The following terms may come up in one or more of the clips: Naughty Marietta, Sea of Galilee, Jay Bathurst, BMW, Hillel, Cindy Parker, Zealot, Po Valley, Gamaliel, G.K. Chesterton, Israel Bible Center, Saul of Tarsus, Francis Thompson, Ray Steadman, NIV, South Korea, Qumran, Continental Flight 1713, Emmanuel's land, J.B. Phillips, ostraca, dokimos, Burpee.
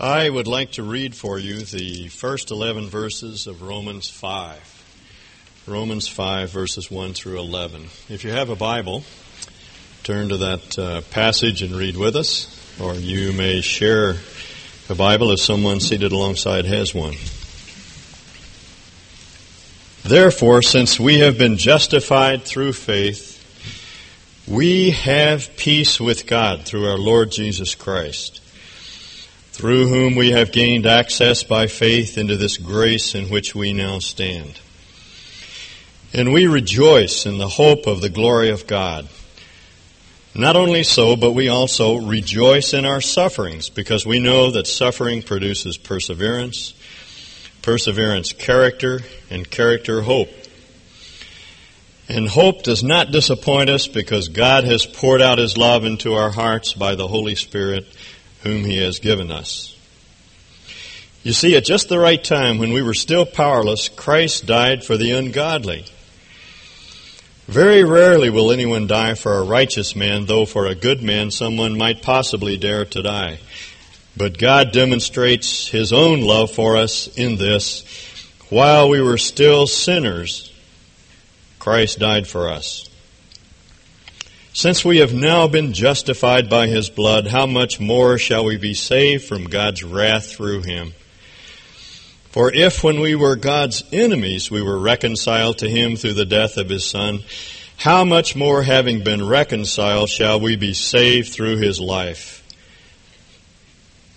I would like to read for you the first 11 verses of Romans 5. Romans 5, verses 1 through 11. If you have a Bible, turn to that passage and read with us, or you may share a Bible if someone seated alongside has one. Therefore, since we have been justified through faith, we have peace with God through our Lord Jesus Christ, through whom we have gained access by faith into this grace in which we now stand. And we rejoice in the hope of the glory of God. Not only so, but we also rejoice in our sufferings, because we know that suffering produces perseverance, perseverance character, and character hope. And hope does not disappoint us, because God has poured out His love into our hearts by the Holy Spirit whom He has given us. You see, at just the right time, when we were still powerless, Christ died for the ungodly. Very rarely will anyone die for a righteous man, though for a good man someone might possibly dare to die. But God demonstrates His own love for us in this: while we were still sinners, Christ died for us. Since we have now been justified by His blood, how much more shall we be saved from God's wrath through Him? For if when we were God's enemies we were reconciled to Him through the death of His Son, how much more, having been reconciled, shall we be saved through His life?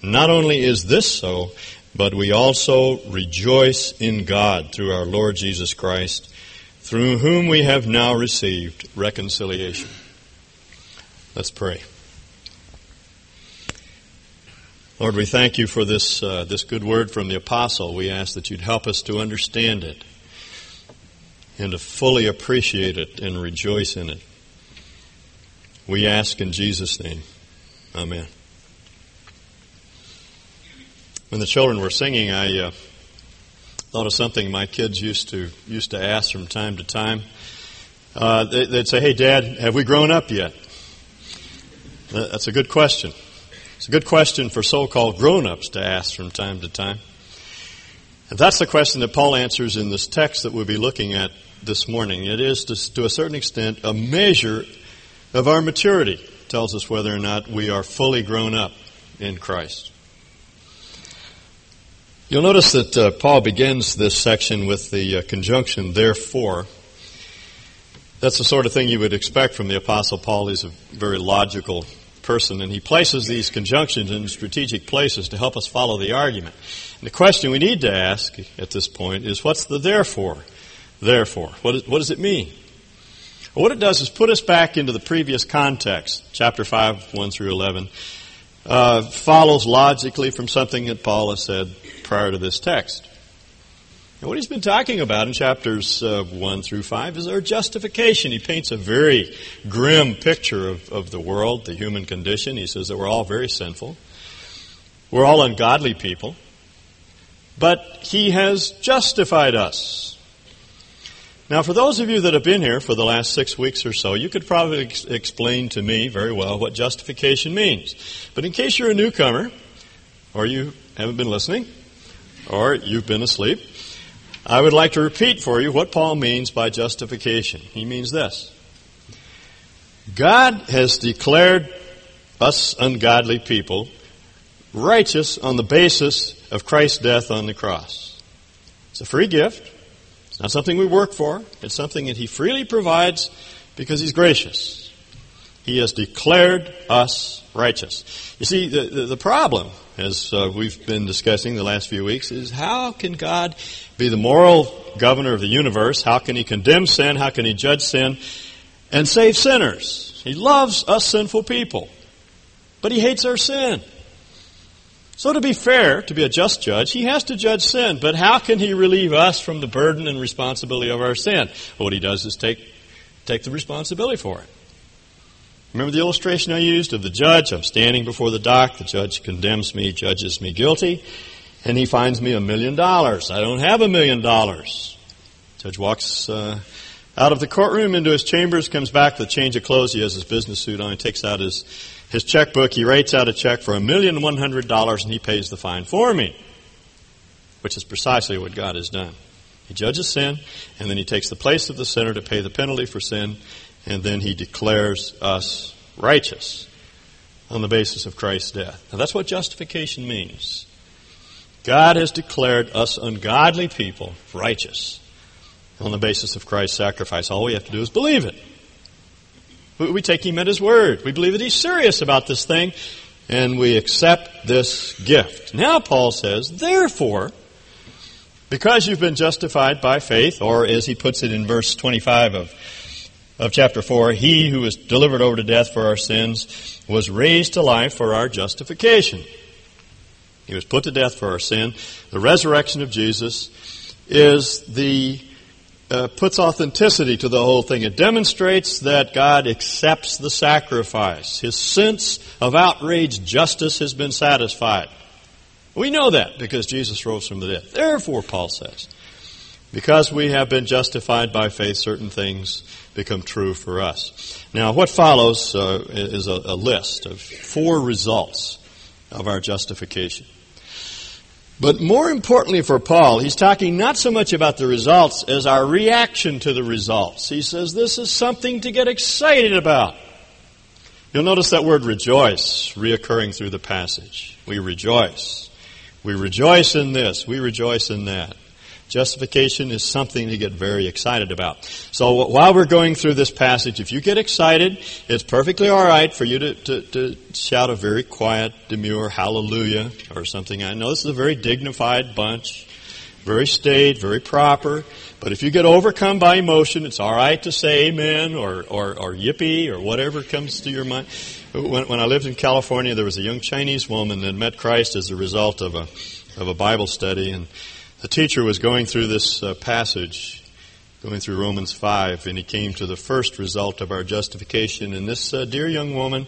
Not only is this so, but we also rejoice in God through our Lord Jesus Christ, through whom we have now received reconciliation. Let's pray. Lord, we thank You for this good word from the Apostle. We ask that You'd help us to understand it and to fully appreciate it and rejoice in it. We ask in Jesus' name. Amen. When the children were singing, I thought of something my kids used to ask from time to time. They'd say, "Hey, Dad, have we grown up yet?" That's a good question. It's a good question for so-called grown-ups to ask from time to time. And that's the question that Paul answers in this text that we'll be looking at this morning. It is, to a certain extent, a measure of our maturity. It tells us whether or not we are fully grown up in Christ. You'll notice that Paul begins this section with the conjunction, therefore. That's the sort of thing you would expect from the Apostle Paul. He's a very logical person, and he places these conjunctions in strategic places to help us follow the argument. And the question we need to ask at this point is, what's the therefore? Therefore, what does it mean? Well, what it does is put us back into the previous context. Chapter 5, 1 through 11, follows logically from something that Paul has said prior to this text. And what he's been talking about in chapters 1 through 5 is our justification. He paints a very grim picture of the world, the human condition. He says that we're all very sinful. We're all ungodly people. But He has justified us. Now, for those of you that have been here for the last 6 weeks or so, you could probably explain to me very well what justification means. But in case you're a newcomer, or you haven't been listening, or you've been asleep, I would like to repeat for you what Paul means by justification. He means this: God has declared us ungodly people righteous on the basis of Christ's death on the cross. It's a free gift. It's not something we work for. It's something that He freely provides because He's gracious. He has declared us righteous. You see, the problem, as we've been discussing the last few weeks, is how can God be the moral governor of the universe? How can He condemn sin? How can He judge sin and save sinners? He loves us sinful people, but He hates our sin. So to be fair, to be a just judge, He has to judge sin. But how can He relieve us from the burden and responsibility of our sin? Well, what He does is take the responsibility for it. Remember the illustration I used of the judge? I'm standing before the dock. The judge condemns me, judges me guilty, and he fines me $1 million. I don't have $1 million. Judge walks out of the courtroom into his chambers, comes back with a change of clothes. He has his business suit on. He takes out his his checkbook, he writes out a check for $1,100,000, and he pays the fine for me, which is precisely what God has done. He judges sin, and then he takes the place of the sinner to pay the penalty for sin, and then he declares us righteous on the basis of Christ's death. Now, that's what justification means. God has declared us ungodly people righteous on the basis of Christ's sacrifice. All we have to do is believe it. We take him at his word. We believe that he's serious about this thing, and we accept this gift. Now, Paul says, therefore, because you've been justified by faith, or as he puts it in verse 25 of chapter 4, he who was delivered over to death for our sins was raised to life for our justification. He was put to death for our sin. The resurrection of Jesus is puts authenticity to the whole thing. It demonstrates that God accepts the sacrifice. His sense of outraged justice has been satisfied. We know that because Jesus rose from the dead. Therefore, Paul says, because we have been justified by faith, certain things become true for us. Now, what follows is a list of four results of our justification. But more importantly for Paul, he's talking not so much about the results as our reaction to the results. He says this is something to get excited about. You'll notice that word rejoice reoccurring through the passage. We rejoice. We rejoice in this. We rejoice in that. Justification is something to get very excited about. So while we're going through this passage, if you get excited, it's perfectly all right for you to shout a very quiet, demure hallelujah or something. I know this is a very dignified bunch, very staid, very proper. But if you get overcome by emotion, it's all right to say amen or yippee or whatever comes to your mind. When I lived in California, there was a young Chinese woman that met Christ as a result of a Bible study, and the teacher was going through this passage, going through Romans 5, and he came to the first result of our justification. And this dear young woman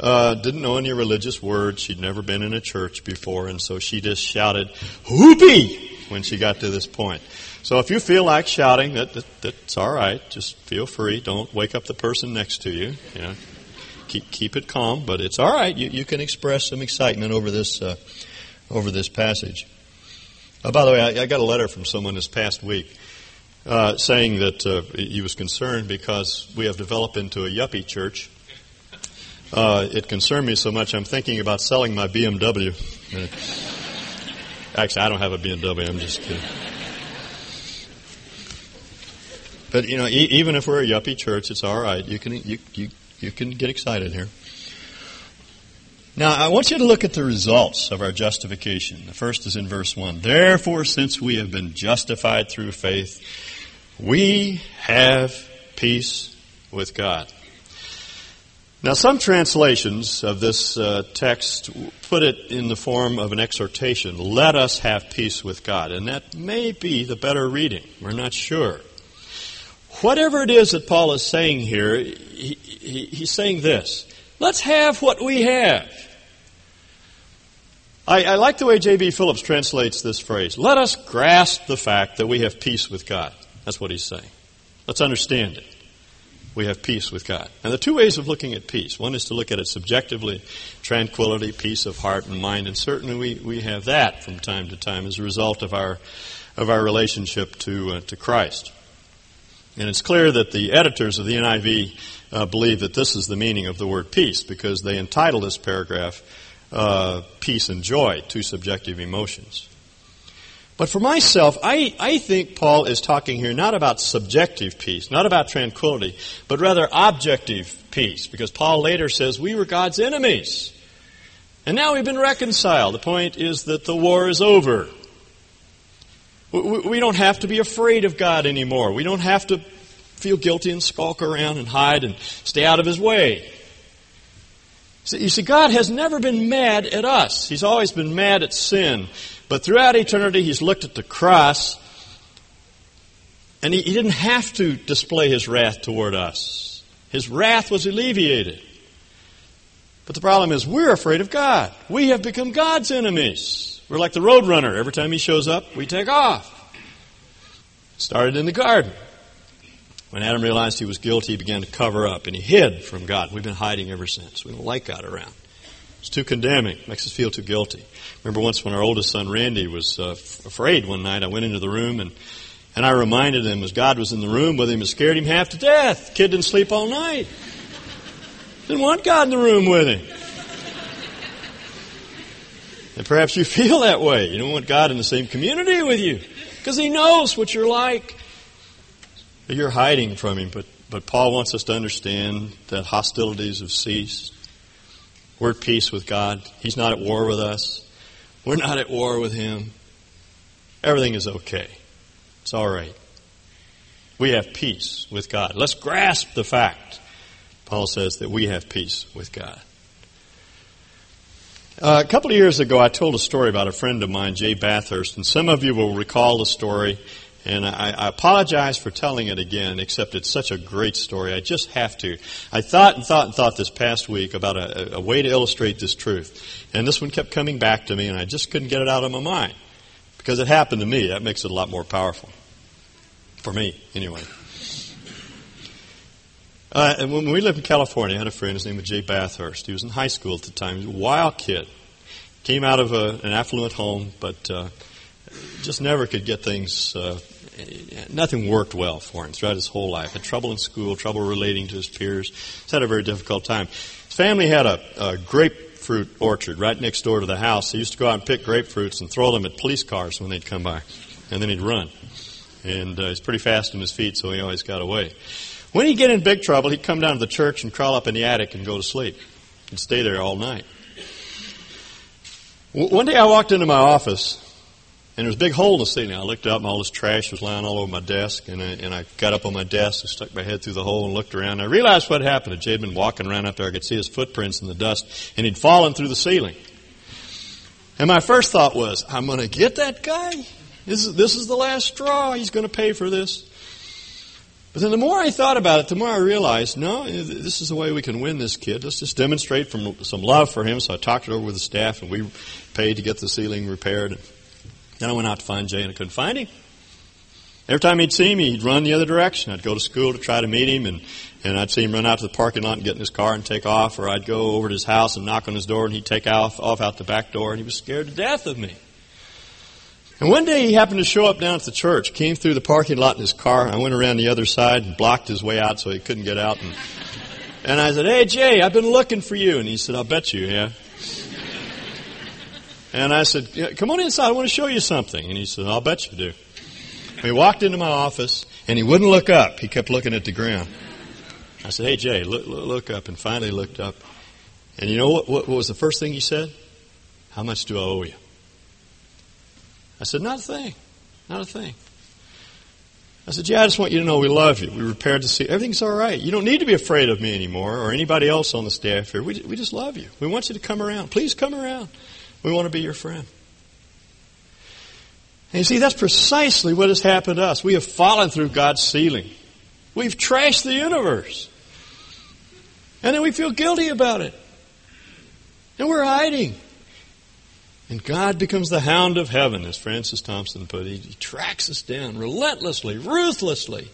didn't know any religious words. She'd never been in a church before, and so she just shouted, "Whoopee!" when she got to this point. So if you feel like shouting, that's all right. Just feel free. Don't wake up the person next to you. You know, keep it calm, but it's all right. You can express some excitement over this passage. By the way, I got a letter from someone this past week saying that he was concerned because we have developed into a yuppie church. It concerned me so much, I'm thinking about selling my BMW. Actually, I don't have a BMW, I'm just kidding. But, you know, even if we're a yuppie church, it's all right. You can get excited here. Now, I want you to look at the results of our justification. The first is in verse 1. Therefore, since we have been justified through faith, we have peace with God. Now, some translations of this text put it in the form of an exhortation. Let us have peace with God. And that may be the better reading. We're not sure. Whatever it is that Paul is saying here, he's saying this. Let's have what we have. I like the way J.B. Phillips translates this phrase. Let us grasp the fact that we have peace with God. That's what he's saying. Let's understand it. We have peace with God. And the two ways of looking at peace. One is to look at it subjectively, tranquility, peace of heart and mind. And certainly we have that from time to time as a result of our relationship to Christ. And it's clear that the editors of the NIV believe that this is the meaning of the word peace because they entitle this paragraph Peace and Joy, two subjective emotions. But for myself, I think Paul is talking here not about subjective peace, not about tranquility, but rather objective peace because Paul later says we were God's enemies. And now we've been reconciled. The point is that the war is over. We don't have to be afraid of God anymore. We don't have to feel guilty and skulk around and hide and stay out of his way. So you see, God has never been mad at us. He's always been mad at sin. But throughout eternity, he's looked at the cross, and he didn't have to display his wrath toward us. His wrath was alleviated. But the problem is we're afraid of God. We have become God's enemies. We're like the roadrunner. Every time he shows up, we take off. Started in the garden. When Adam realized he was guilty, he began to cover up, and he hid from God. We've been hiding ever since. We don't like God around. It's too condemning. It makes us feel too guilty. Remember once when our oldest son, Randy, was afraid one night, I went into the room, and I reminded him as God was in the room with him, it scared him half to death. Kid didn't sleep all night. Didn't want God in the room with him. And perhaps you feel that way. You don't want God in the same community with you because He knows what you're like. You're hiding from Him, but Paul wants us to understand that hostilities have ceased. We're at peace with God. He's not at war with us. We're not at war with Him. Everything is okay. It's all right. We have peace with God. Let's grasp the fact, Paul says, that we have peace with God. A couple of years ago, I told a story about a friend of mine, Jay Bathurst, and some of you will recall the story, and I apologize for telling it again, except it's such a great story. I just have to. I thought this past week about a way to illustrate this truth, and this one kept coming back to me, and I just couldn't get it out of my mind because it happened to me. That makes it a lot more powerful for me, anyway. And when we lived in California, I had a friend, his name was Jay Bathurst. He was in high school at the time. He was a wild kid. Came out of an affluent home, but just never could get things, nothing worked well for him throughout his whole life. Had trouble in school, trouble relating to his peers. Just had a very difficult time. His family had a grapefruit orchard right next door to the house. He used to go out and pick grapefruits and throw them at police cars when they'd come by. And then he'd run. And he's pretty fast on his feet, so he always got away. When he'd get in big trouble, he'd come down to the church and crawl up in the attic and go to sleep. He'd stay there all night. One day I walked into my office, and there was a big hole in the ceiling. I looked up, and all this trash was lying all over my desk, and I got up on my desk and stuck my head through the hole and looked around. And I realized what happened. Jay had been walking around up there. I could see his footprints in the dust, and he'd fallen through the ceiling. And my first thought was, I'm going to get that guy? This is the last straw. He's going to pay for this. But then the more I thought about it, the more I realized, no, this is the way we can win this kid. Let's just demonstrate some love for him. So I talked it over with the staff, and we paid to get the ceiling repaired. And then I went out to find Jay, and I couldn't find him. Every time he'd see me, he'd run the other direction. I'd go to school to try to meet him, and I'd see him run out to the parking lot and get in his car and take off, or I'd go over to his house and knock on his door, and he'd take off out the back door, and he was scared to death of me. And one day he happened to show up down at the church, came through the parking lot in his car. I went around the other side and blocked his way out so he couldn't get out. And I said, hey, Jay, I've been looking for you. And he said, I'll bet you have. And I said, yeah, come on inside. I want to show you something. And he said, I'll bet you do. And he walked into my office, and he wouldn't look up. He kept looking at the ground. I said, hey, Jay, look up. And finally looked up. And you know what was the first thing he said? How much do I owe you? I said, not a thing, not a thing. I said, yeah, I just want you to know we love you. We repaired the seat. Everything's all right. You don't need to be afraid of me anymore or anybody else on the staff here. We just love you. We want you to come around. Please come around. We want to be your friend. And you see, that's precisely what has happened to us. We have fallen through God's ceiling. We've trashed the universe. And then we feel guilty about it. And we're hiding. And God becomes the hound of heaven, as Francis Thompson put it. He tracks us down relentlessly, ruthlessly.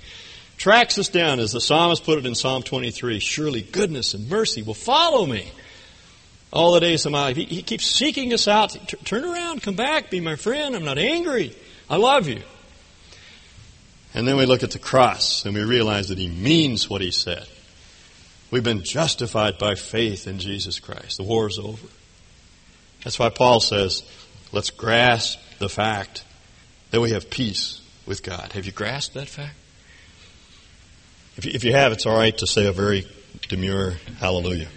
Tracks us down, as the psalmist put it in Psalm 23, surely goodness and mercy will follow me all the days of my life. He keeps seeking us out. Turn around, come back, be my friend. I'm not angry. I love you. And then we look at the cross, and we realize that He means what He said. We've been justified by faith in Jesus Christ. The war is over. That's why Paul says, let's grasp the fact that we have peace with God. Have you grasped that fact? If you have, it's all right to say a very demure hallelujah.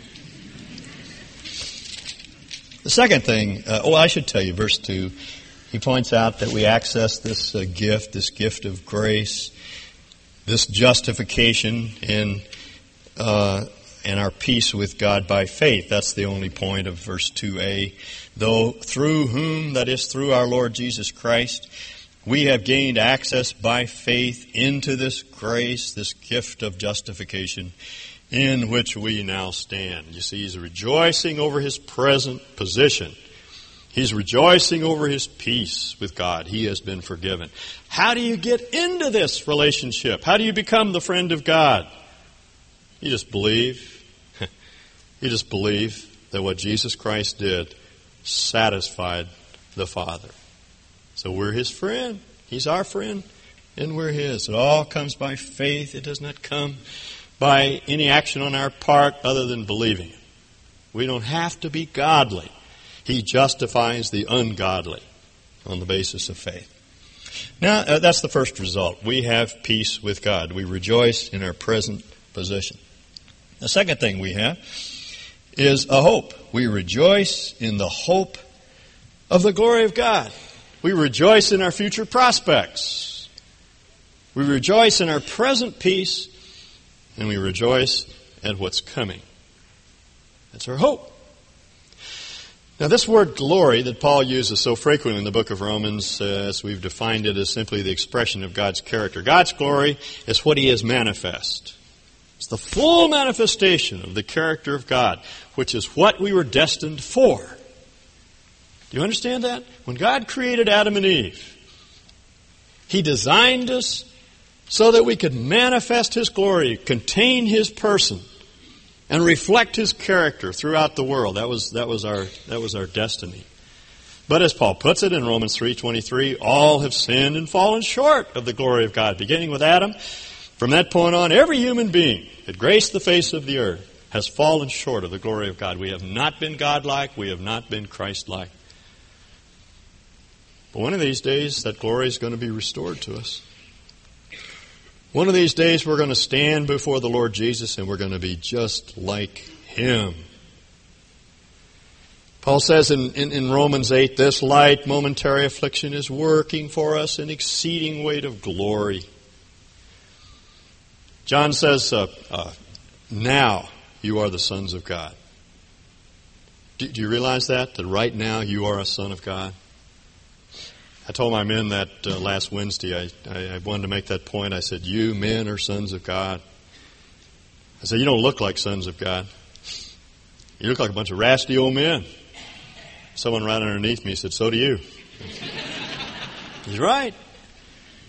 The second thing, I should tell you, verse 2, he points out that we access this gift of grace, this justification and our peace with God by faith. That's the only point of verse 2a. Though through whom, that is through our Lord Jesus Christ, we have gained access by faith into this grace, this gift of justification in which we now stand. You see, he's rejoicing over his present position. He's rejoicing over his peace with God. He has been forgiven. How do you get into this relationship? How do you become the friend of God? You just believe. You just believe that what Jesus Christ did satisfied the Father. So we're his friend. He's our friend, and we're his. It all comes by faith. It does not come by any action on our part other than believing it. We don't have to be godly. He justifies the ungodly on the basis of faith. Now, that's the first result. We have peace with God. We rejoice in our present position. The second thing we have is a hope. We rejoice in the hope of the glory of God. We rejoice in our future prospects. We rejoice in our present peace, and we rejoice at what's coming. That's our hope. Now, this word glory that Paul uses so frequently in the book of Romans, as we've defined it, is simply the expression of God's character. God's glory is what He is manifest. It's the full manifestation of the character of God, which is what we were destined for. Do you understand that? When God created Adam and Eve, He designed us so that we could manifest His glory, contain His person, and reflect His character throughout the world. That was our destiny. But as Paul puts it in Romans 3:23, all have sinned and fallen short of the glory of God, beginning with Adam. From that point on, every human being that graced the face of the earth has fallen short of the glory of God. We have not been godlike. We have not been Christ-like. But one of these days, that glory is going to be restored to us. One of these days we're going to stand before the Lord Jesus and we're going to be just like Him. Paul says in Romans 8, this light momentary affliction is working for us an exceeding weight of glory. John says, now you are the sons of God. Do you realize that? That right now you are a son of God? I told my men that last Wednesday. I wanted to make that point. I said, you men are sons of God. I said, you don't look like sons of God. You look like a bunch of raspy old men. Someone right underneath me said, so do you. He's right.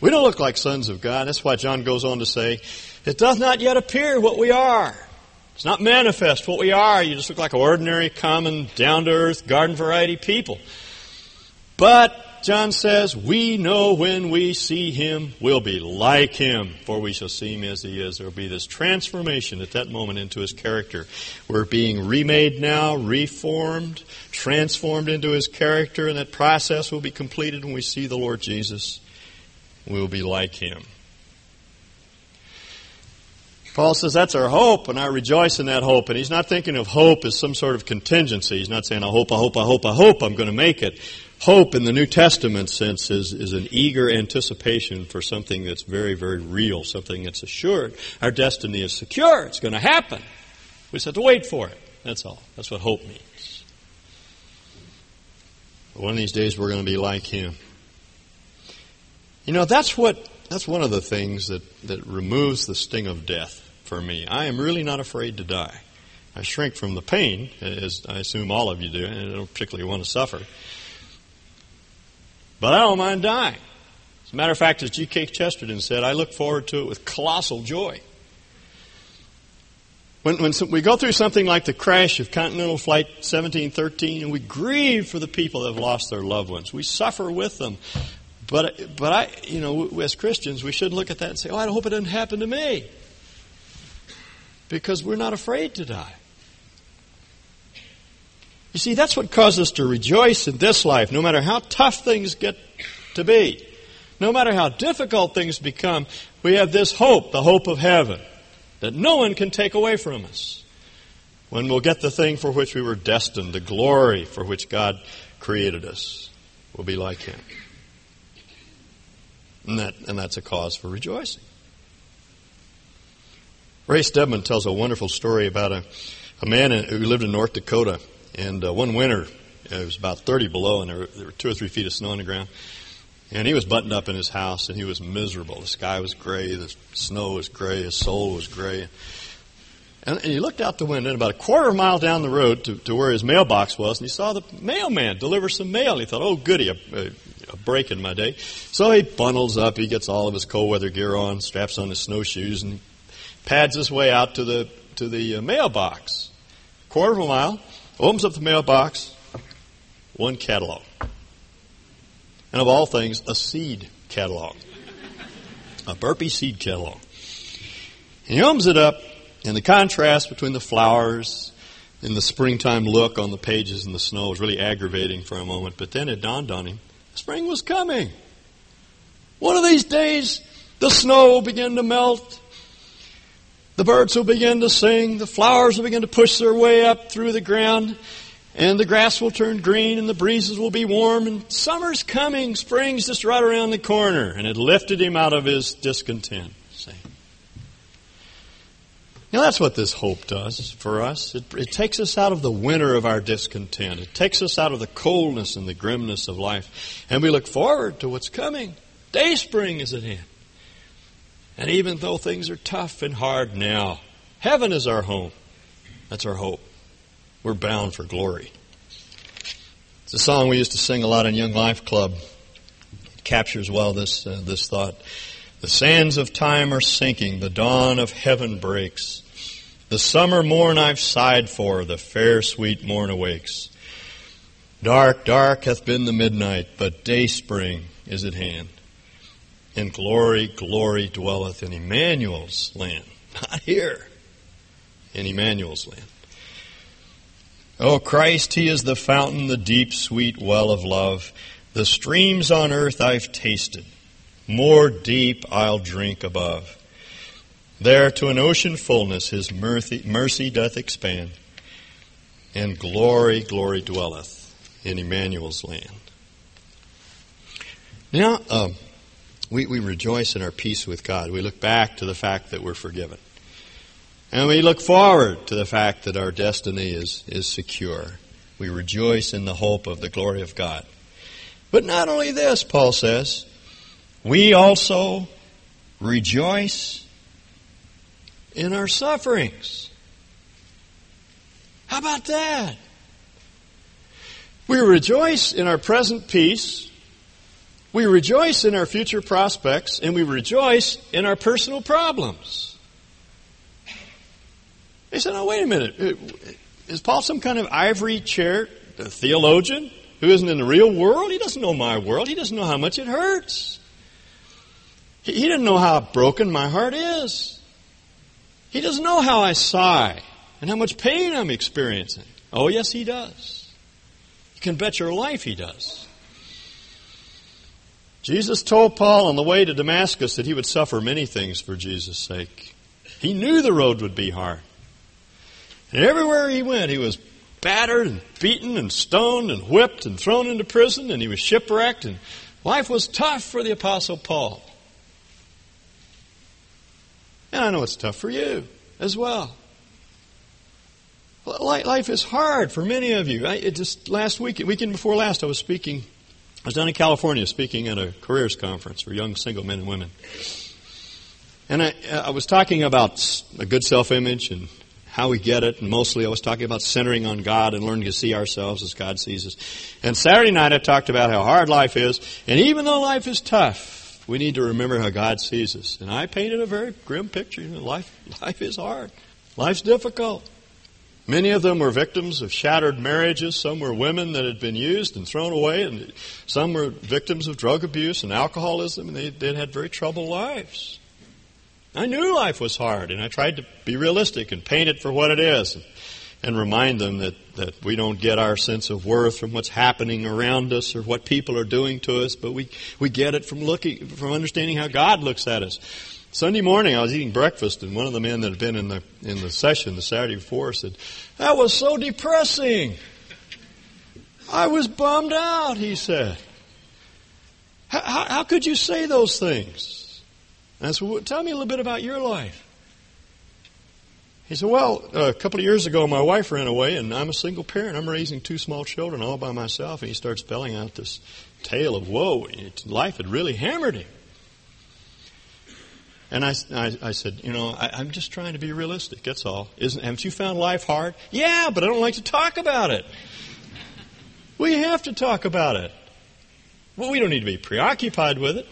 We don't look like sons of God. That's why John goes on to say, it doth not yet appear what we are. It's not manifest what we are. You just look like ordinary, common, down-to-earth, garden variety people. But John says, we know when we see Him, we'll be like Him, for we shall see Him as He is. There will be this transformation at that moment into His character. We're being remade now, reformed, transformed into His character, and that process will be completed when we see the Lord Jesus. We'll be like Him. Paul says that's our hope, and I rejoice in that hope. And he's not thinking of hope as some sort of contingency. He's not saying, I hope I'm going to make it. Hope in the New Testament sense is an eager anticipation for something that's very, very real, something that's assured. Our destiny is secure. It's going to happen. We just have to wait for it. That's all. That's what hope means. But one of these days we're going to be like Him. You know, that's one of the things that removes the sting of death for me. I am really not afraid to die. I shrink from the pain, as I assume all of you do, and I don't particularly want to suffer. But I don't mind dying. As a matter of fact, as G.K. Chesterton said, I look forward to it with colossal joy. When we go through something like the crash of Continental Flight 1713, and we grieve for the people that have lost their loved ones, we suffer with them. But I, you know, as Christians, we should look at that and say, I hope it doesn't happen to me. Because we're not afraid to die. You see, that's what causes us to rejoice in this life, no matter how tough things get to be. No matter how difficult things become, we have this hope, the hope of heaven, that no one can take away from us. When we'll get the thing for which we were destined, the glory for which God created us, we'll be like Him. And that's a cause for rejoicing. Ray Steadman tells a wonderful story about a man who lived in North Dakota. And one winter, it was about 30 below, and there were 2 or 3 feet of snow on the ground. And he was buttoned up in his house, and he was miserable. The sky was gray. The snow was gray. His soul was gray. And he looked out the window, and about a quarter of a mile down the road to where his mailbox was, and he saw the mailman deliver some mail. And he thought, oh, goody, a break in my day. So he bundles up. He gets all of his cold weather gear on, straps on his snowshoes, and pads his way out to the mailbox. A quarter of a mile, opens up the mailbox, one catalog. And of all things, a seed catalog. A burpee seed catalog. And he opens it up. And the contrast between the flowers and the springtime look on the pages and the snow was really aggravating for a moment. But then it dawned on him, spring was coming. One of these days, the snow will begin to melt. The birds will begin to sing. The flowers will begin to push their way up through the ground. And the grass will turn green and the breezes will be warm. And summer's coming. Spring's just right around the corner. And it lifted him out of his discontent. Now, that's what this hope does for us. It takes us out of the winter of our discontent. It takes us out of the coldness and the grimness of life. And we look forward to what's coming. Dayspring is at hand. And even though things are tough and hard now, heaven is our home. That's our hope. We're bound for glory. It's a song we used to sing a lot in Young Life Club. It captures well this thought. The sands of time are sinking, the dawn of heaven breaks. The summer morn I've sighed for, the fair sweet morn awakes. Dark, dark hath been the midnight, but dayspring is at hand. And glory, glory dwelleth in Emmanuel's land. Not here, in Emmanuel's land. O Christ, He is the fountain, the deep sweet well of love. The streams on earth I've tasted. More deep I'll drink above. There to an ocean fullness His mercy doth expand, and glory, glory dwelleth in Emmanuel's land. Now, we rejoice in our peace with God. We look back to the fact that we're forgiven. And we look forward to the fact that our destiny is secure. We rejoice in the hope of the glory of God. But not only this, Paul says, we also rejoice in our sufferings. How about that? We rejoice in our present peace. We rejoice in our future prospects. And we rejoice in our personal problems. They said, oh, wait a minute. Is Paul some kind of ivory chair theologian who isn't in the real world? He doesn't know my world. He doesn't know how much it hurts. He didn't know how broken my heart is. He doesn't know how I sigh and how much pain I'm experiencing. Oh, yes, he does. You can bet your life he does. Jesus told Paul on the way to Damascus that he would suffer many things for Jesus' sake. He knew the road would be hard. And everywhere he went, he was battered and beaten and stoned and whipped and thrown into prison, and he was shipwrecked, and life was tough for the Apostle Paul. And I know it's tough for you as well. Life is hard for many of you. Weekend before last, I was down in California speaking at a careers conference for young single men and women. And I was talking about a good self-image and how we get it. And mostly I was talking about centering on God and learning to see ourselves as God sees us. And Saturday night I talked about how hard life is. And even though life is tough, we need to remember how God sees us. And I painted a very grim picture. Life is hard. Life's difficult. Many of them were victims of shattered marriages. Some were women that had been used and thrown away. And some were victims of drug abuse and alcoholism. And they had very troubled lives. I knew life was hard. And I tried to be realistic and paint it for what it is. And remind them that we don't get our sense of worth from what's happening around us or what people are doing to us, but we get it from understanding how God looks at us. Sunday morning I was eating breakfast, and one of the men that had been in the session the Saturday before said, "That was so depressing. I was bummed out," he said. How could you say those things? And I said, well, tell me a little bit about your life. He said, well, a couple of years ago, my wife ran away, and I'm a single parent. I'm raising two small children all by myself. And he starts spelling out this tale of woe. Life had really hammered him. And I said, you know, I'm just trying to be realistic, that's all. Haven't you found life hard? Yeah, but I don't like to talk about it. We have to talk about it. Well, we don't need to be preoccupied with it,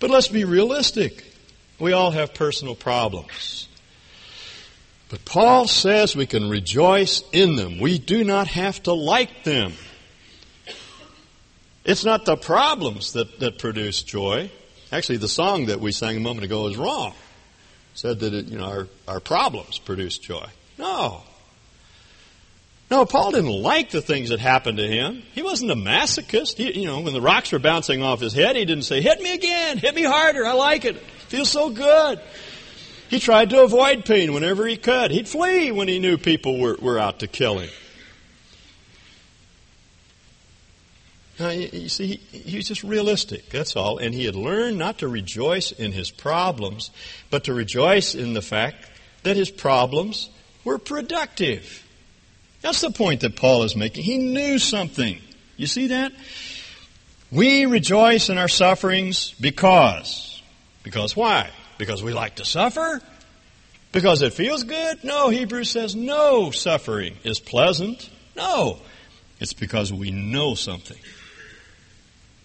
but let's be realistic. We all have personal problems. But Paul says we can rejoice in them. We do not have to like them. It's not the problems that produce joy. Actually, the song that we sang a moment ago is wrong. It said that our problems produce joy. No. No, Paul didn't like the things that happened to him. He wasn't a masochist. He, when the rocks were bouncing off his head, he didn't say, hit me again, hit me harder, I like it, feels so good. He tried to avoid pain whenever he could. He'd flee when he knew people were out to kill him. Now, you see, he was just realistic, that's all. And he had learned not to rejoice in his problems, but to rejoice in the fact that his problems were productive. That's the point that Paul is making. He knew something. You see that? We rejoice in our sufferings because. Because why? Because we like to suffer? Because it feels good? No, Hebrews says no suffering is pleasant. No. It's because we know something.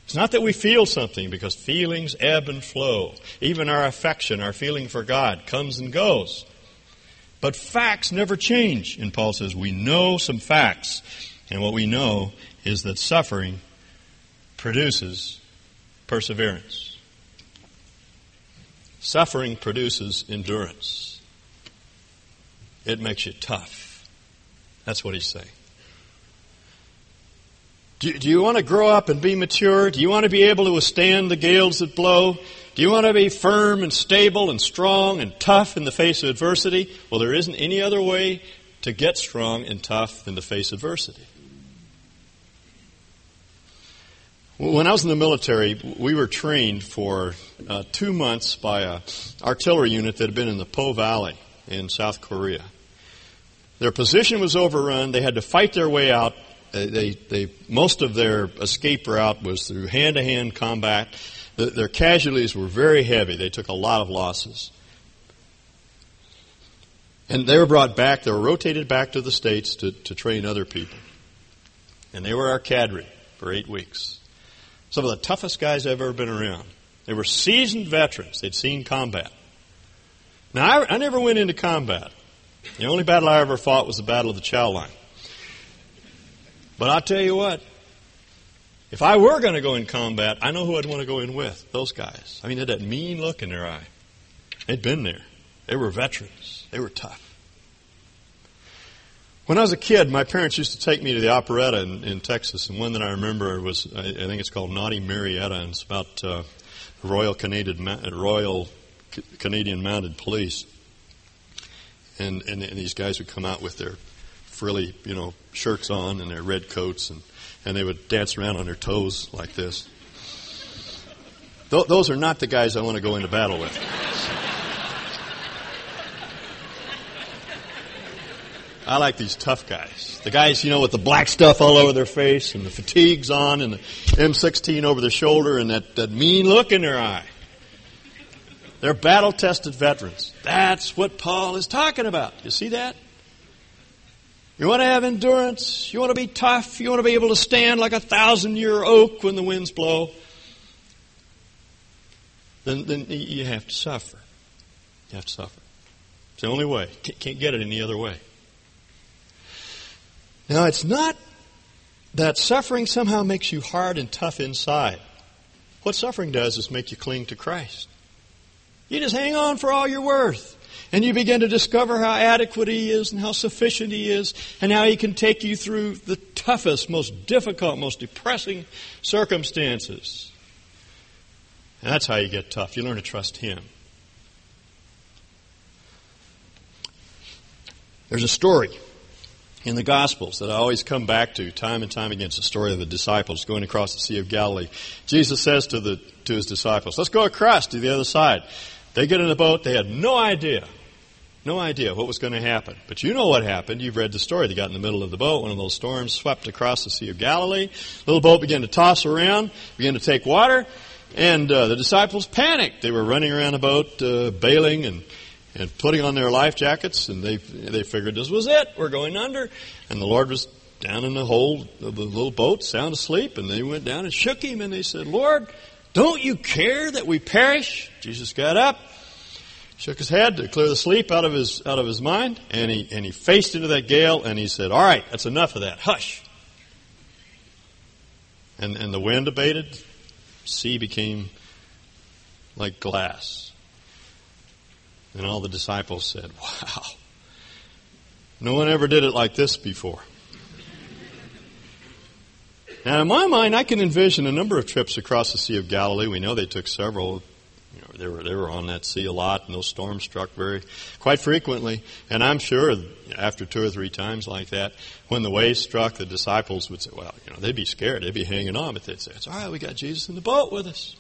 It's not that we feel something, because feelings ebb and flow. Even our affection, our feeling for God, comes and goes. But facts never change. And Paul says we know some facts. And what we know is that suffering produces perseverance. Suffering produces endurance. It makes you tough. That's what he's saying. Do you want to grow up and be mature? Do you want to be able to withstand the gales that blow? Do you want to be firm and stable and strong and tough in the face of adversity? Well, there isn't any other way to get strong and tough than to face adversity. When I was in the military, we were trained for 2 months by an artillery unit that had been in the Po Valley in South Korea. Their position was overrun. They had to fight their way out. Most of their escape route was through hand-to-hand combat. Their casualties were very heavy. They took a lot of losses. And they were brought back. They were rotated back to the States to train other people. And they were our cadre for 8 weeks. Some of the toughest guys I've ever been around. They were seasoned veterans. They'd seen combat. Now, I never went into combat. The only battle I ever fought was the Battle of the Chow Line. But I'll tell you what, if I were going to go in combat, I know who I'd want to go in with, those guys. I mean, they had that mean look in their eye. They'd been there. They were veterans. They were tough. When I was a kid, my parents used to take me to the operetta in Texas, and one that I remember was, I think it's called Naughty Marietta, and it's about Royal Canadian Mounted Police. And these guys would come out with their frilly, shirts on and their red coats, and they would dance around on their toes like this. Those are not the guys I want to go into battle with. I like these tough guys. The guys, with the black stuff all over their face and the fatigues on and the M16 over their shoulder and that mean look in their eye. They're battle-tested veterans. That's what Paul is talking about. You see that? You want to have endurance, you want to be tough, you want to be able to stand like a 1,000-year oak when the winds blow, then you have to suffer. You have to suffer. It's the only way. Can't get it any other way. Now, it's not that suffering somehow makes you hard and tough inside. What suffering does is make you cling to Christ. You just hang on for all you're worth. And you begin to discover how adequate He is and how sufficient He is and how He can take you through the toughest, most difficult, most depressing circumstances. And that's how you get tough. You learn to trust Him. There's a story in the Gospels that I always come back to time and time again. It's the story of the disciples going across the Sea of Galilee. Jesus says to His disciples, let's go across to the other side. They get in the boat. They had no idea what was going to happen. But you know what happened. You've read the story. They got in the middle of the boat. One of those storms swept across the Sea of Galilee. Little boat began to toss around, began to take water. And the disciples panicked. They were running around the boat, bailing and putting on their life jackets, and they figured this was it. We're going under. And the Lord was down in the hold of the little boat, sound asleep, and they went down and shook him, and they said, "Lord, don't you care that we perish?" Jesus got up, shook his head to clear the sleep out of his mind, and he faced into that gale, and he said, "All right, that's enough of that. Hush." And the wind abated. Sea became like glass. And all the disciples said, "Wow, no one ever did it like this before." Now, in my mind, I can envision a number of trips across the Sea of Galilee. We know they took several. You know, they were on that sea a lot, and those storms struck quite frequently. And I'm sure after two or three times like that, when the waves struck, the disciples would say, "Well, you know, they'd be scared. They'd be hanging on, but they'd say, 'It's all right. We got Jesus in the boat with us.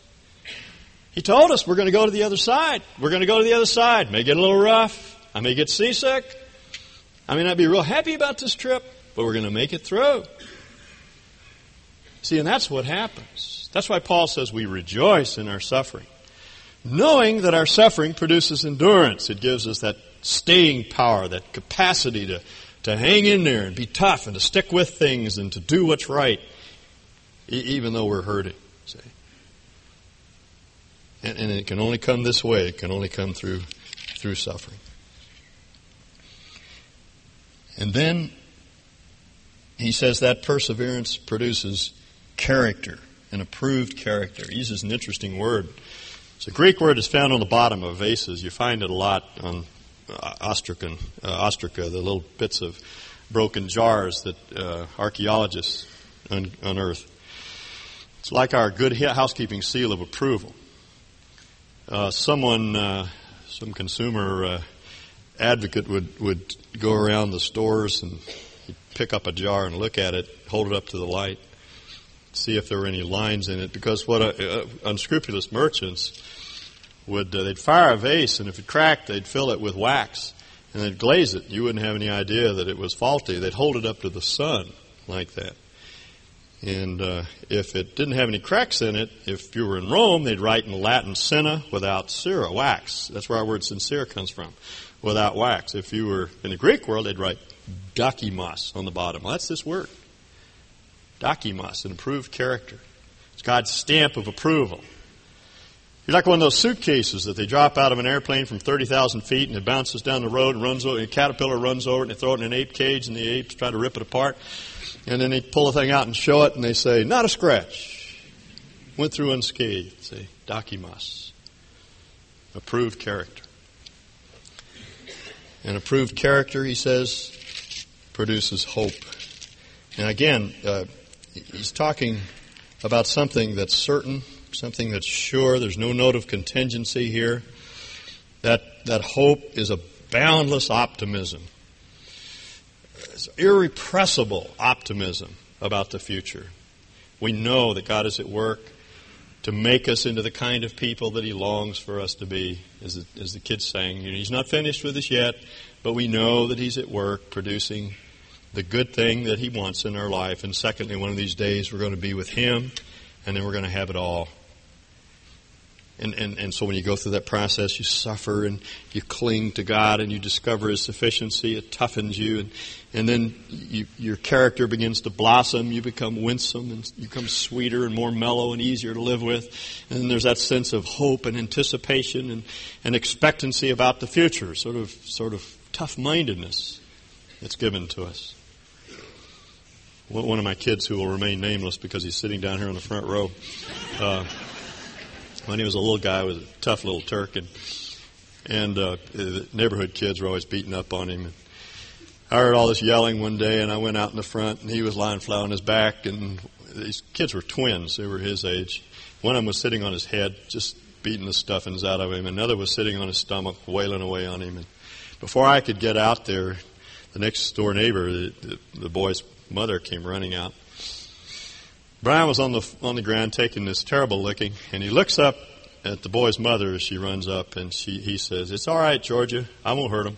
He told us we're going to go to the other side. We're going to go to the other side. May get a little rough. I may get seasick. I may not be real happy about this trip, but we're going to make it through.'" See, and that's what happens. That's why Paul says we rejoice in our suffering, knowing that our suffering produces endurance. It gives us that staying power, that capacity to hang in there and be tough and to stick with things and to do what's right, even though we're hurting. See? And it can only come this way. It can only come through suffering. And then he says that perseverance produces character, an approved character. He uses an interesting word. It's a Greek word that's found on the bottom of vases. You find it a lot on ostraca, the little bits of broken jars that archaeologists unearth. It's like our good housekeeping seal of approval. Some consumer advocate would go around the stores and he'd pick up a jar and look at it, hold it up to the light, see if there were any lines in it. Because what unscrupulous merchants would, they'd fire a vase, and if it cracked, they'd fill it with wax and they'd glaze it. You wouldn't have any idea that it was faulty. They'd hold it up to the sun like that. And if it didn't have any cracks in it, if you were in Rome, they'd write in Latin, "Senna without cera," wax. That's where our word sincere comes from, without wax. If you were in the Greek world, they'd write dokimos on the bottom. Well, that's this word, dokimos, an approved character. It's God's stamp of approval. You're like one of those suitcases that they drop out of an airplane from 30,000 feet and it bounces down the road and runs over, and a caterpillar runs over it and they throw it in an ape cage and the apes try to rip it apart. And then they pull the thing out and show it and they say, "Not a scratch. Went through unscathed." Say, dokimos. Approved character. And approved character, he says, produces hope. And again, he's talking about something that's certain, something that's sure. There's no note of contingency here. That hope is a boundless optimism. It's irrepressible optimism about the future. We know that God is at work to make us into the kind of people that He longs for us to be. As the kids sang, He's not finished with us yet, but we know that He's at work producing the good thing that He wants in our life. And secondly, one of these days we're going to be with Him, and then we're going to have it all. And so when you go through that process, you suffer and you cling to God and you discover His sufficiency. It toughens you. And then your character begins to blossom. You become winsome and you become sweeter and more mellow and easier to live with. And then there's that sense of hope and anticipation and expectancy about the future, sort of tough-mindedness that's given to us. One of my kids, who will remain nameless because he's sitting down here in the front row, when he was a little guy, he was a tough little Turk, and the neighborhood kids were always beating up on him. And I heard all this yelling one day, and I went out in the front, and he was lying flat on his back, and these kids were twins. They were his age. One of them was sitting on his head, just beating the stuffings out of him. Another was sitting on his stomach, wailing away on him. And before I could get out there, the next door neighbor, the boy's mother, came running out. Brian was on the ground taking this terrible licking, and he looks up at the boy's mother as she runs up, and he says, "It's all right, Georgia. I won't hurt him."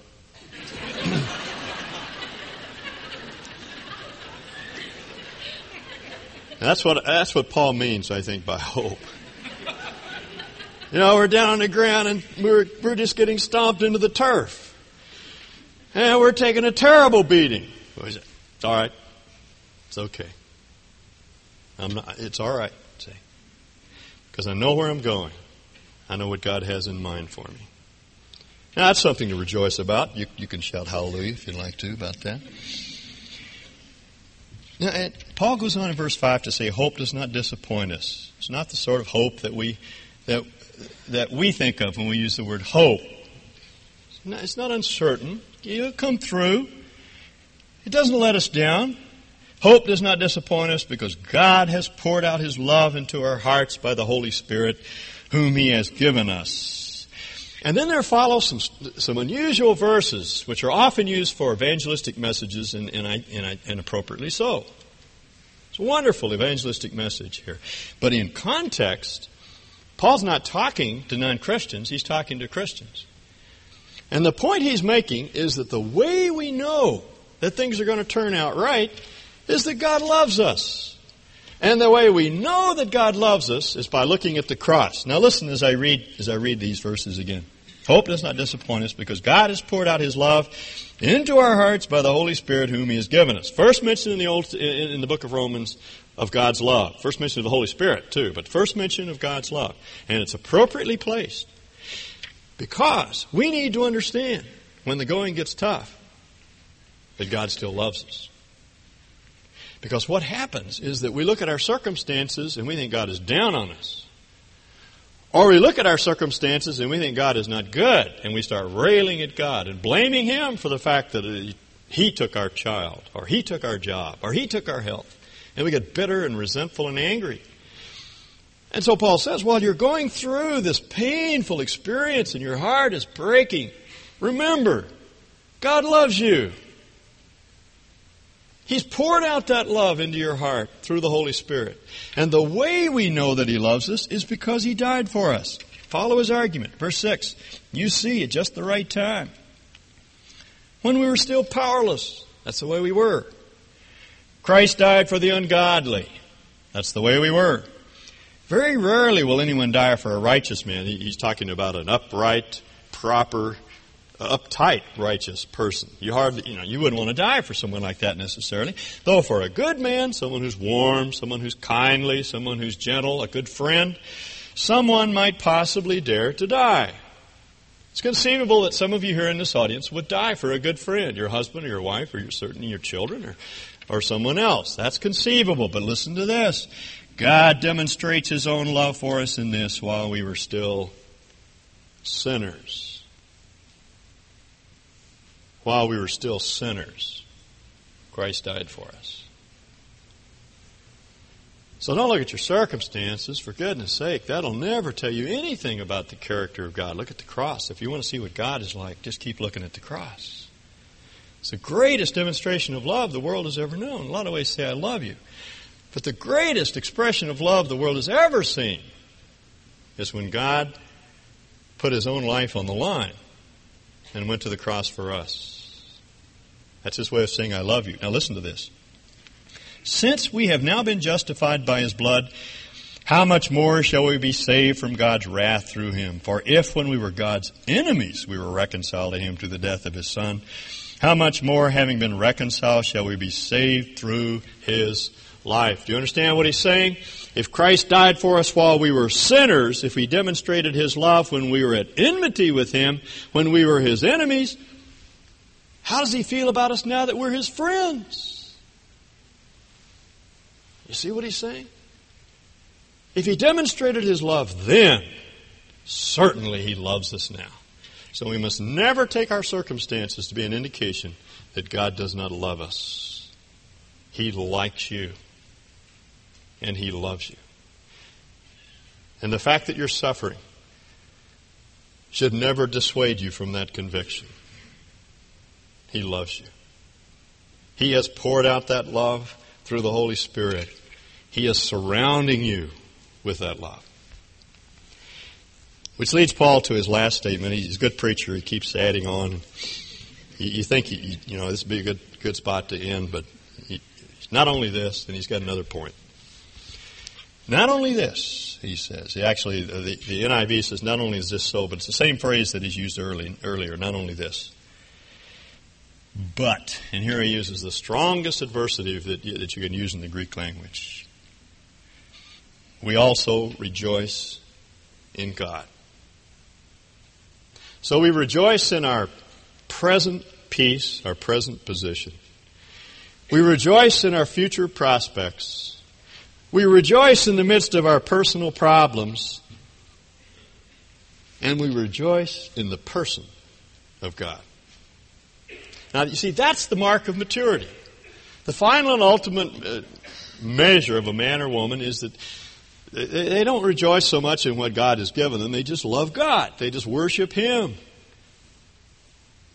That's what Paul means, I think, by hope. You know, we're down on the ground and we're just getting stomped into the turf. And we're taking a terrible beating. What is it? It's all right. It's okay. It's all right, see. Because I know where I'm going. I know what God has in mind for me. Now, that's something to rejoice about. You can shout hallelujah if you'd like to about that. Now, Paul goes on in verse 5 to say, hope does not disappoint us. It's not the sort of hope that we think of when we use the word hope. It's not uncertain. It'll come through. It doesn't let us down. Hope does not disappoint us because God has poured out His love into our hearts by the Holy Spirit whom He has given us. And then there follow some unusual verses which are often used for evangelistic messages and appropriately so. It's a wonderful evangelistic message here. But in context, Paul's not talking to non-Christians. He's talking to Christians. And the point he's making is that the way we know that things are going to turn out right is that God loves us. And the way we know that God loves us is by looking at the cross. Now listen as I read these verses again. Hope does not disappoint us because God has poured out His love into our hearts by the Holy Spirit whom He has given us. First mention in the book of Romans of God's love. First mention of the Holy Spirit too, but first mention of God's love. And it's appropriately placed because we need to understand when the going gets tough that God still loves us. Because what happens is that we look at our circumstances and we think God is down on us. Or we look at our circumstances and we think God is not good. And we start railing at God and blaming Him for the fact that He took our child, or He took our job, or He took our health. And we get bitter and resentful and angry. And so Paul says, while you're going through this painful experience and your heart is breaking, remember, God loves you. He's poured out that love into your heart through the Holy Spirit. And the way we know that He loves us is because He died for us. Follow his argument. Verse 6, you see at just the right time. When we were still powerless, that's the way we were. Christ died for the ungodly. That's the way we were. Very rarely will anyone die for a righteous man. He's talking about an upright, proper, uptight, righteous person. You wouldn't want to die for someone like that necessarily. Though for a good man, someone who's warm, someone who's kindly, someone who's gentle, a good friend, someone might possibly dare to die. It's conceivable that some of you here in this audience would die for a good friend, your husband or your wife or certainly your children or someone else. That's conceivable. But listen to this. God demonstrates His own love for us in this while we were still sinners. While we were still sinners, Christ died for us. So don't look at your circumstances. For goodness sake, that'll never tell you anything about the character of God. Look at the cross. If you want to see what God is like, just keep looking at the cross. It's the greatest demonstration of love the world has ever known. In a lot of ways say, I love you. But the greatest expression of love the world has ever seen is when God put His own life on the line and went to the cross for us. That's His way of saying, I love you. Now listen to this. Since we have now been justified by His blood, how much more shall we be saved from God's wrath through Him? For if when we were God's enemies, we were reconciled to Him through the death of His Son, how much more, having been reconciled, shall we be saved through His life? Do you understand what he's saying? If Christ died for us while we were sinners, if He demonstrated His love when we were at enmity with Him, when we were His enemies, how does He feel about us now that we're His friends? You see what he's saying? If He demonstrated His love then, certainly He loves us now. So we must never take our circumstances to be an indication that God does not love us. He likes you, and He loves you. And the fact that you're suffering should never dissuade you from that conviction. He loves you. He has poured out that love through the Holy Spirit. He is surrounding you with that love. Which leads Paul to his last statement. He's a good preacher. He keeps adding on. You think, this would be a good spot to end, but not only this, and he's got another point. Not only this, he says. Actually, the NIV says, not only is this so, but it's the same phrase that is used earlier, not only this. But, and here he uses the strongest adversative that you can use in the Greek language. We also rejoice in God. So we rejoice in our present peace, our present position. We rejoice in our future prospects. We rejoice in the midst of our personal problems. And we rejoice in the person of God. Now, you see, that's the mark of maturity. The final and ultimate measure of a man or woman is that they don't rejoice so much in what God has given them. They just love God. They just worship Him.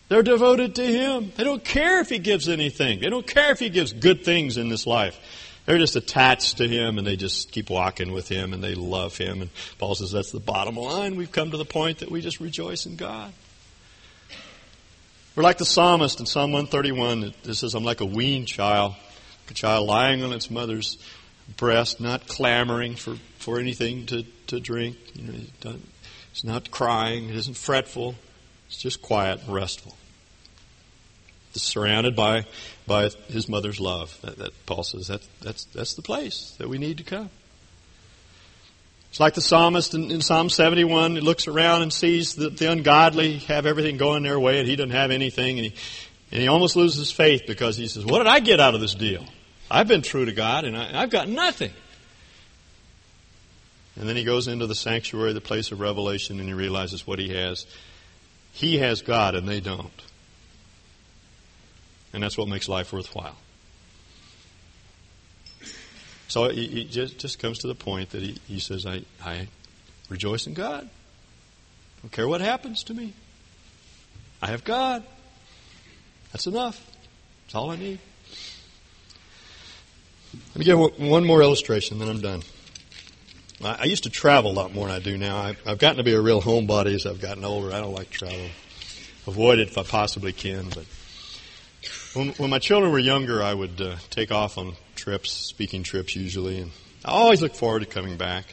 They're devoted to Him. They don't care if He gives anything. They don't care if He gives good things in this life. They're just attached to Him, and they just keep walking with Him, and they love Him. And Paul says that's the bottom line. We've come to the point that we just rejoice in God. We're like the psalmist in Psalm 131. It says, I'm like a weaned child, a child lying on its mother's breast, not clamoring for anything to drink. You know, it's not crying. It isn't fretful. It's just quiet and restful. It's surrounded by his mother's love. That Paul says that's the place that we need to come. It's like the psalmist in Psalm 71. He looks around and sees that the ungodly have everything going their way and he doesn't have anything. And he almost loses faith because he says, what did I get out of this deal? I've been true to God and I've got nothing. And then he goes into the sanctuary, the place of revelation, and he realizes what he has. He has God and they don't. And that's what makes life worthwhile. So he just comes to the point that he says, I rejoice in God. I don't care what happens to me. I have God. That's enough. That's all I need. Let me give one more illustration, then I'm done. I used to travel a lot more than I do now. I've gotten to be a real homebody as I've gotten older. I don't like travel. Avoid it if I possibly can. But when my children were younger, I would take off on trips, speaking trips usually, and I always look forward to coming back.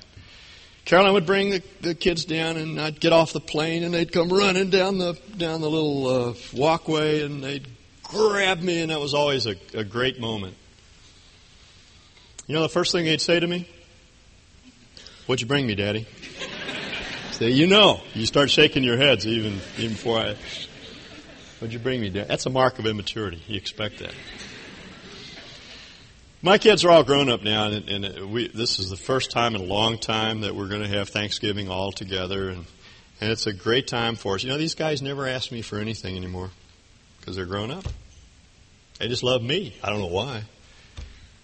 Caroline would bring the kids down, and I'd get off the plane, and they'd come running down the little walkway, and they'd grab me, and that was always a great moment. You know the first thing they'd say to me? What'd you bring me, Daddy? I'd say, you know. You start shaking your heads even before I... What'd you bring me, Daddy? That's a mark of immaturity. You expect that. My kids are all grown up now, and this is the first time in a long time that we're going to have Thanksgiving all together, and it's a great time for us. You know, these guys never ask me for anything anymore because they're grown up. They just love me. I don't know why,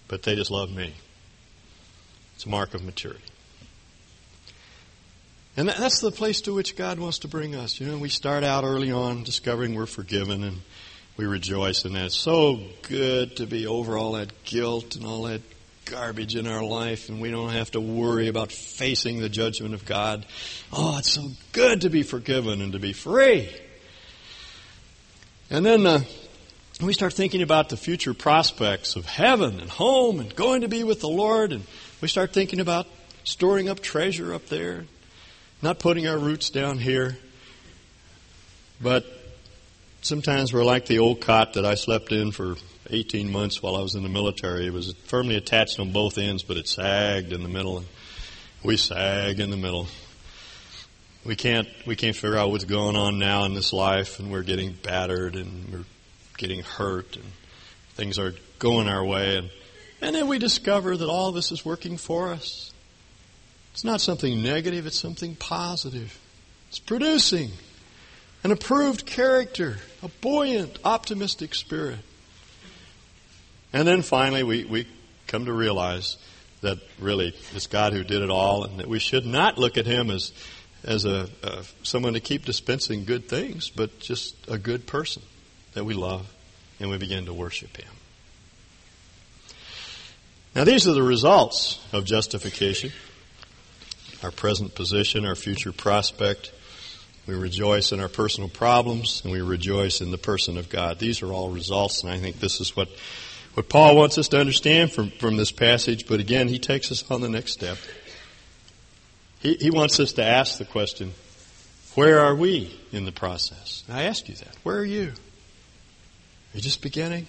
but they just love me. It's a mark of maturity. And that's the place to which God wants to bring us. You know, we start out early on discovering we're forgiven, and we rejoice in that. It's so good to be over all that guilt and all that garbage in our life, and we don't have to worry about facing the judgment of God. Oh, it's so good to be forgiven and to be free. And then we start thinking about the future prospects of heaven and home and going to be with the Lord, and we start thinking about storing up treasure up there, not putting our roots down here, but sometimes we're like the old cot that I slept in for 18 months while I was in the military. It was firmly attached on both ends, but it sagged in the middle. We sag in the middle. We can't figure out what's going on now in this life, and we're getting battered, and we're getting hurt, and things are going our way. And then we discover that all this is working for us. It's not something negative, it's something positive. It's producing an approved character, a buoyant, optimistic spirit. And then finally we come to realize that really it's God who did it all, and that we should not look at Him as someone to keep dispensing good things, but just a good person that we love, and we begin to worship Him. Now these are the results of justification. Our present position, our future prospect. We rejoice in our personal problems, and we rejoice in the person of God. These are all results, and I think this is what what Paul wants us to understand from this passage, but again, he takes us on the next step. He wants us to ask the question, where are we in the process? And I ask you that. Where are you? Are you just beginning?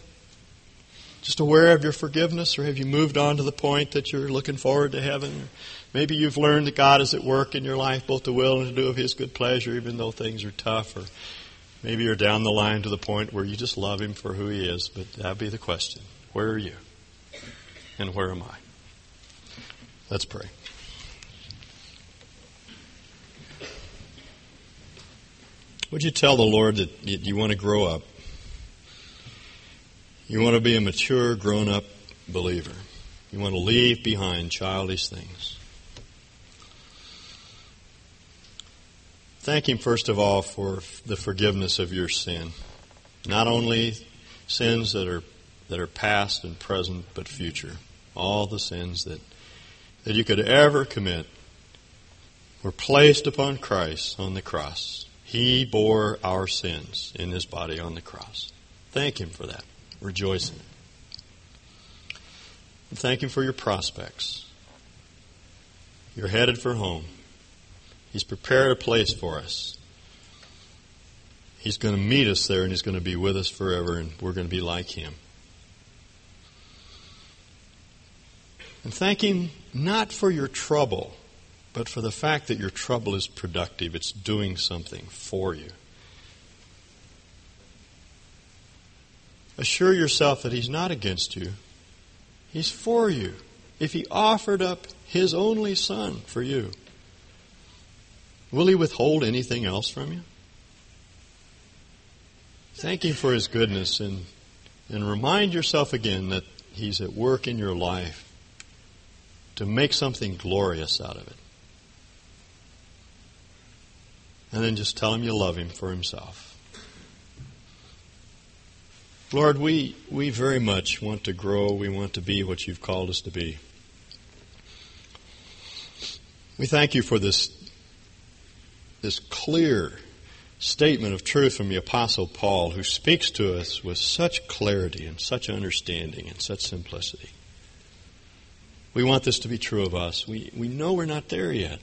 Just aware of your forgiveness, or have you moved on to the point that you're looking forward to heaven? Maybe you've learned that God is at work in your life, both to will and to do of His good pleasure, even though things are tough. Or maybe you're down the line to the point where you just love Him for who He is. But that'd be the question. Where are you? And where am I? Let's pray. Would you tell the Lord that you want to grow up? You want to be a mature, grown-up believer. You want to leave behind childish things. Thank Him, first of all, for the forgiveness of your sin. Not only sins that are past and present, but future. All the sins that you could ever commit were placed upon Christ on the cross. He bore our sins in His body on the cross. Thank Him for that. Rejoice in it. And thank Him for your prospects. You're headed for home. He's prepared a place for us. He's going to meet us there, and He's going to be with us forever, and we're going to be like Him. And thank Him not for your trouble, but for the fact that your trouble is productive. It's doing something for you. Assure yourself that He's not against you. He's for you. If He offered up His only Son for you, will He withhold anything else from you? Thank Him for His goodness, and remind yourself again that He's at work in your life to make something glorious out of it. And then just tell Him you love Him for Himself. Lord, we very much want to grow. We want to be what You've called us to be. We thank You for this clear statement of truth from the Apostle Paul, who speaks to us with such clarity and such understanding and such simplicity. We want this to be true of us. We know we're not there yet.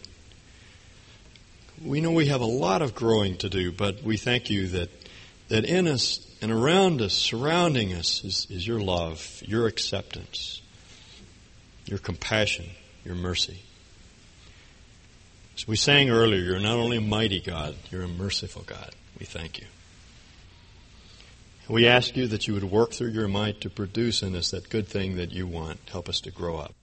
We know we have a lot of growing to do, but we thank You that in us, and around us, surrounding us, is Your love, Your acceptance, Your compassion, Your mercy. As we sang earlier, You're not only a mighty God, You're a merciful God. We thank You. We ask You that You would work through Your might to produce in us that good thing that You want. Help us to grow up.